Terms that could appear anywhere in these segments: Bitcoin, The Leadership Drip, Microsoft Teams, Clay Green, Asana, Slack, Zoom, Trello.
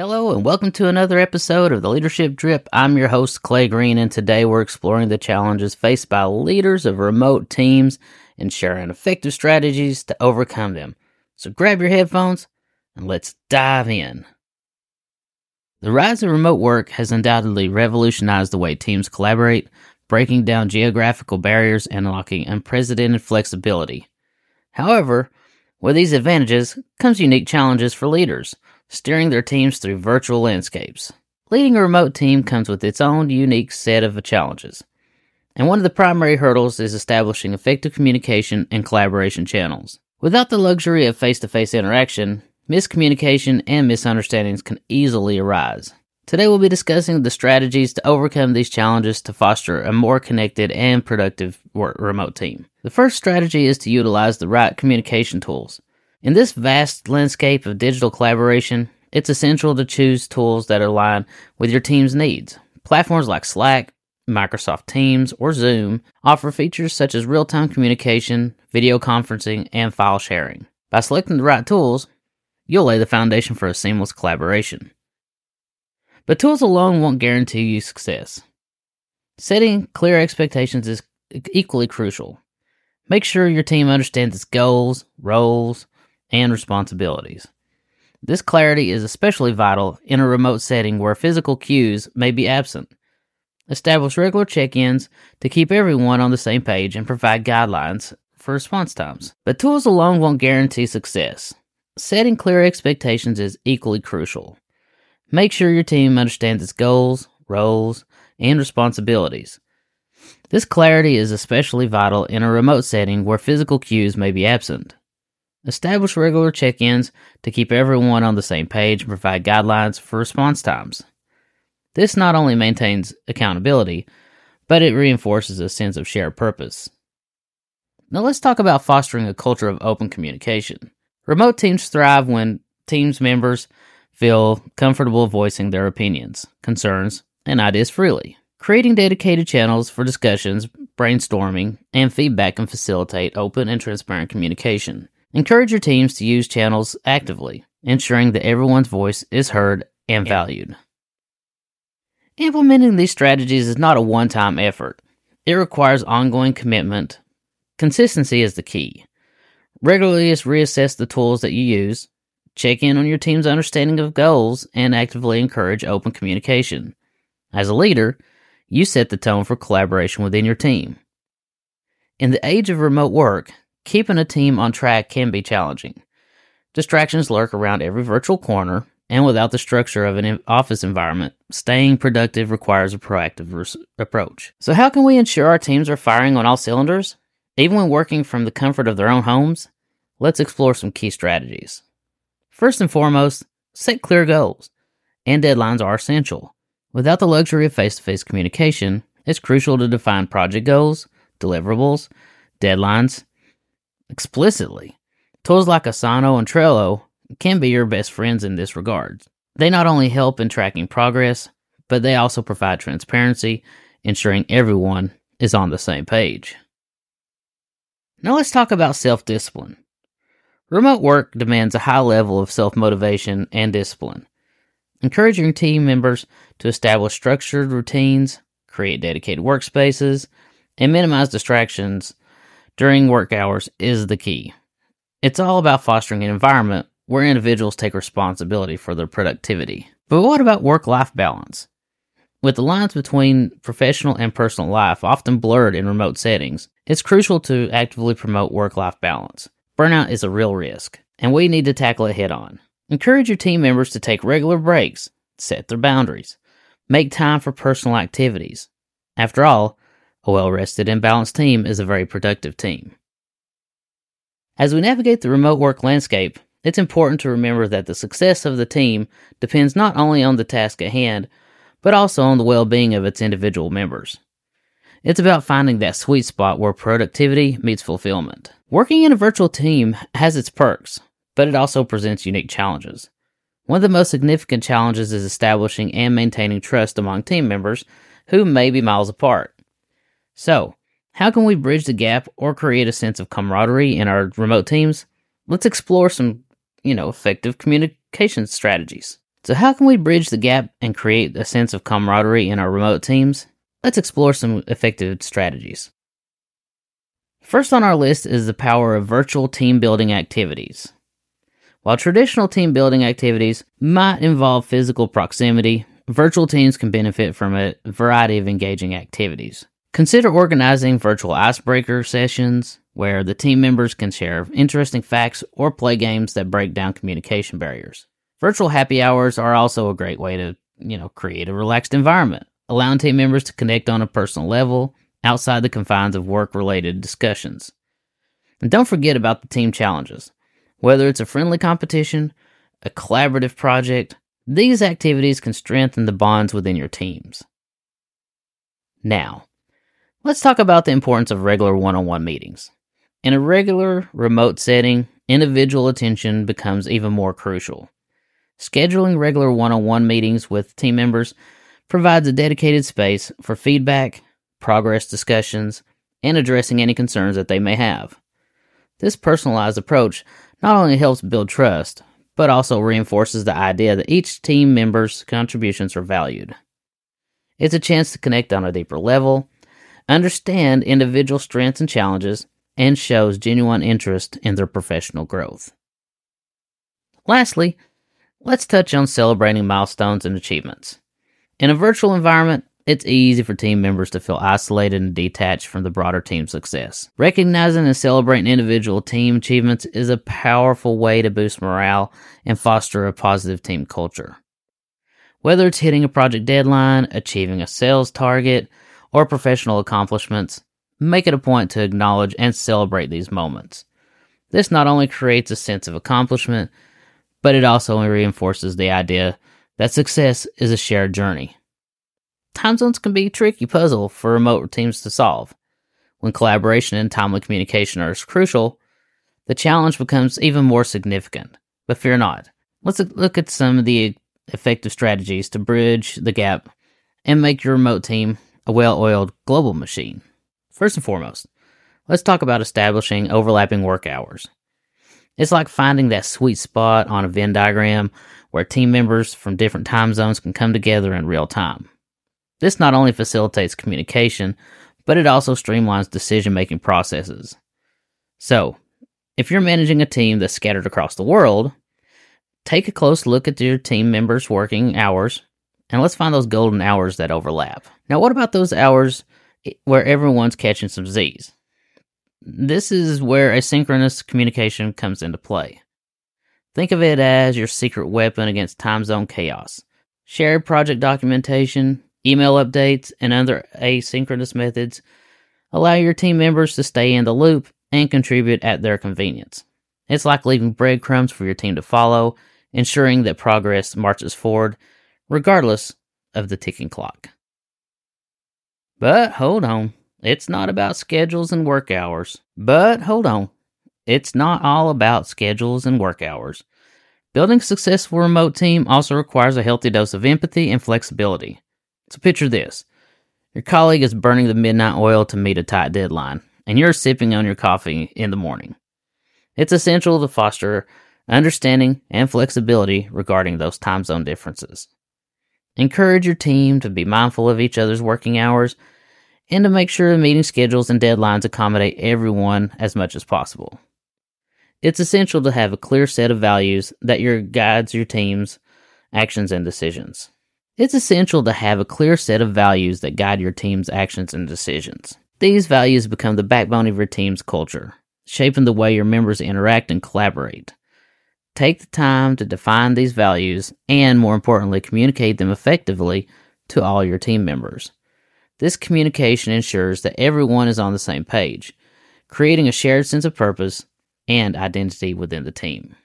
Hello and welcome to another episode of The Leadership Drip. I'm your host, Clay Green, and today we're exploring the challenges faced by leaders of remote teams and sharing effective strategies to overcome them. So grab your headphones and let's dive in. The rise of remote work has undoubtedly revolutionized the way teams collaborate, breaking down geographical barriers and unlocking unprecedented flexibility. However, with these advantages comes unique challenges for leaders, steering their teams through virtual landscapes. Leading a remote team comes with its own unique set of challenges, and one of the primary hurdles is establishing effective communication and collaboration channels. Without the luxury of face-to-face interaction, miscommunication and misunderstandings can easily arise. Today we'll be discussing the strategies to overcome these challenges to foster a more connected and productive remote team. The first strategy is to utilize the right communication tools. In this vast landscape of digital collaboration, it's essential to choose tools that align with your team's needs. Platforms like Slack, Microsoft Teams, or Zoom offer features such as real-time communication, video conferencing, and file sharing. By selecting the right tools, you'll lay the foundation for a seamless collaboration. But tools alone won't guarantee you success. Setting clear expectations is equally crucial. Make sure your team understands its goals, roles, and responsibilities. This clarity is especially vital in a remote setting where physical cues may be absent. Establish regular check-ins to keep everyone on the same page and provide guidelines for response times. But tools alone won't guarantee success. Setting clear expectations is equally crucial. Make sure your team understands its goals, roles, and responsibilities. This clarity is especially vital in a remote setting where physical cues may be absent. Establish regular check-ins to keep everyone on the same page and provide guidelines for response times. This not only maintains accountability, but it reinforces a sense of shared purpose. Now let's talk about fostering a culture of open communication. Remote teams thrive when teams members feel comfortable voicing their opinions, concerns, and ideas freely. Creating dedicated channels for discussions, brainstorming, and feedback can facilitate open and transparent communication. Encourage your teams to use channels actively, ensuring that everyone's voice is heard and valued. Implementing these strategies is not a one-time effort. It requires ongoing commitment. Consistency is the key. Regularly reassess the tools that you use, check in on your team's understanding of goals, and actively encourage open communication. As a leader, you set the tone for collaboration within your team. In the age of remote work, keeping a team on track can be challenging. Distractions lurk around every virtual corner, and without the structure of an office environment, staying productive requires a proactive approach. So how can we ensure our teams are firing on all cylinders? Even when working from the comfort of their own homes, let's explore some key strategies. First and foremost, set clear goals, and deadlines are essential. Without the luxury of face-to-face communication, it's crucial to define project goals, deliverables, deadlines, explicitly. Tools like Asana and Trello can be your best friends in this regard. They not only help in tracking progress, but they also provide transparency, ensuring everyone is on the same page. Now let's talk about self-discipline. Remote work demands a high level of self-motivation and discipline. Encouraging team members to establish structured routines, create dedicated workspaces, and minimize distractions during work hours is the key. It's all about fostering an environment where individuals take responsibility for their productivity. But what about work-life balance? With the lines between professional and personal life often blurred in remote settings, it's crucial to actively promote work-life balance. Burnout is a real risk, and we need to tackle it head-on. Encourage your team members to take regular breaks, set their boundaries, make time for personal activities. After all, a well-rested and balanced team is a very productive team. As we navigate the remote work landscape, it's important to remember that the success of the team depends not only on the task at hand, but also on the well-being of its individual members. It's about finding that sweet spot where productivity meets fulfillment. Working in a virtual team has its perks, but it also presents unique challenges. One of the most significant challenges is establishing and maintaining trust among team members who may be miles apart. So, how can we bridge the gap or create a sense of camaraderie in our remote teams? Let's explore some, effective communication strategies. So how can we bridge the gap and create a sense of camaraderie in our remote teams? Let's explore some effective strategies. First on our list is the power of virtual team building activities. While traditional team building activities might involve physical proximity, virtual teams can benefit from a variety of engaging activities. Consider organizing virtual icebreaker sessions where the team members can share interesting facts or play games that break down communication barriers. Virtual happy hours are also a great way to, create a relaxed environment, allowing team members to connect on a personal level outside the confines of work-related discussions. And don't forget about the team challenges. Whether it's a friendly competition, a collaborative project, these activities can strengthen the bonds within your teams. Now, let's talk about the importance of regular one-on-one meetings. In a regular remote setting, individual attention becomes even more crucial. Scheduling regular one-on-one meetings with team members provides a dedicated space for feedback, progress discussions, and addressing any concerns that they may have. This personalized approach not only helps build trust, but also reinforces the idea that each team member's contributions are valued. It's a chance to connect on a deeper level, understand individual strengths and challenges, and shows genuine interest in their professional growth. Lastly, let's touch on celebrating milestones and achievements. In a virtual environment, it's easy for team members to feel isolated and detached from the broader team's success. Recognizing and celebrating individual team achievements is a powerful way to boost morale and foster a positive team culture. Whether it's hitting a project deadline, achieving a sales target, or professional accomplishments, make it a point to acknowledge and celebrate these moments. This not only creates a sense of accomplishment, but it also reinforces the idea that success is a shared journey. Time zones can be a tricky puzzle for remote teams to solve. When collaboration and timely communication are crucial, the challenge becomes even more significant. But fear not. Let's look at some of the effective strategies to bridge the gap and make your remote team a well-oiled global machine. First and foremost, let's talk about establishing overlapping work hours. It's like finding that sweet spot on a Venn diagram where team members from different time zones can come together in real time. This not only facilitates communication, but it also streamlines decision-making processes. So, if you're managing a team that's scattered across the world, take a close look at your team members' working hours, and let's find those golden hours that overlap. Now, what about those hours where everyone's catching some Z's? This is where asynchronous communication comes into play. Think of it as your secret weapon against time zone chaos. Shared project documentation, email updates, and other asynchronous methods allow your team members to stay in the loop and contribute at their convenience. It's like leaving breadcrumbs for your team to follow, ensuring that progress marches forward regardless of the ticking clock. But hold on, it's not all about schedules and work hours. Building a successful remote team also requires a healthy dose of empathy and flexibility. So picture this. Your colleague is burning the midnight oil to meet a tight deadline, and you're sipping on your coffee in the morning. It's essential to foster understanding and flexibility regarding those time zone differences. Encourage your team to be mindful of each other's working hours and to make sure the meeting schedules and deadlines accommodate everyone as much as possible. It's essential to have a clear set of values that guides your team's actions and decisions. These values become the backbone of your team's culture, shaping the way your members interact and collaborate. Take the time to define these values and, more importantly, communicate them effectively to all your team members. This communication ensures that everyone is on the same page, creating a shared sense of purpose and identity within the team.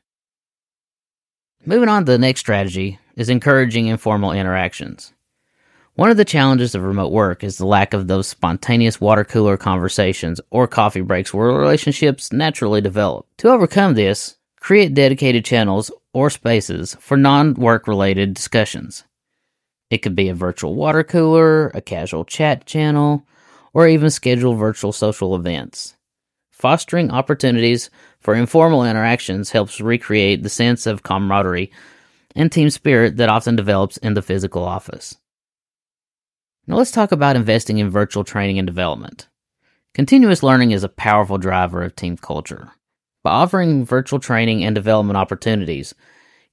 Moving on to the next strategy is encouraging informal interactions. One of the challenges of remote work is the lack of those spontaneous water cooler conversations or coffee breaks where relationships naturally develop. To overcome this, create dedicated channels or spaces for non-work related discussions. It could be a virtual water cooler, a casual chat channel, or even schedule virtual social events. Fostering opportunities for informal interactions helps recreate the sense of camaraderie and team spirit that often develops in the physical office. Now let's talk about investing in virtual training and development. Continuous learning is a powerful driver of team culture. By offering virtual training and development opportunities,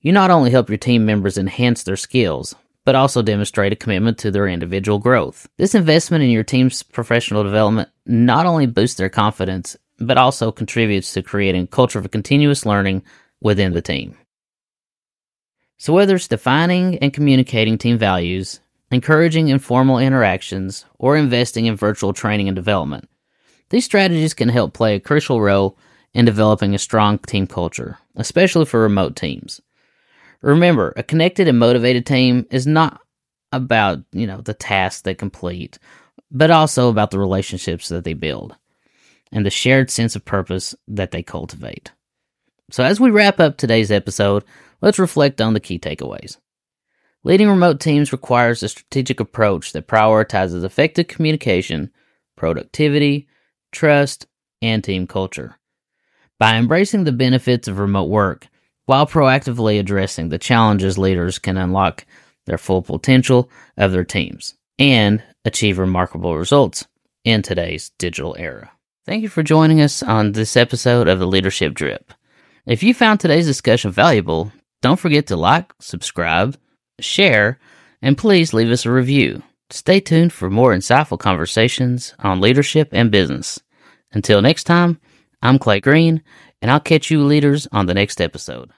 you not only help your team members enhance their skills, but also demonstrate a commitment to their individual growth. This investment in your team's professional development not only boosts their confidence, but also contributes to creating a culture of continuous learning within the team. So whether it's defining and communicating team values, encouraging informal interactions, or investing in virtual training and development, these strategies can help play a crucial role in developing a strong team culture, especially for remote teams. Remember, a connected and motivated team is not about, the tasks they complete, but also about the relationships that they build and the shared sense of purpose that they cultivate. So as we wrap up today's episode, let's reflect on the key takeaways. Leading remote teams requires a strategic approach that prioritizes effective communication, productivity, trust, and team culture. By embracing the benefits of remote work, while proactively addressing the challenges, leaders can unlock their full potential of their teams and achieve remarkable results in today's digital era. Thank you for joining us on this episode of The Leadership Drip. If you found today's discussion valuable, don't forget to like, subscribe, share, and please leave us a review. Stay tuned for more insightful conversations on leadership and business. Until next time, I'm Clay Green, and I'll catch you leaders on the next episode.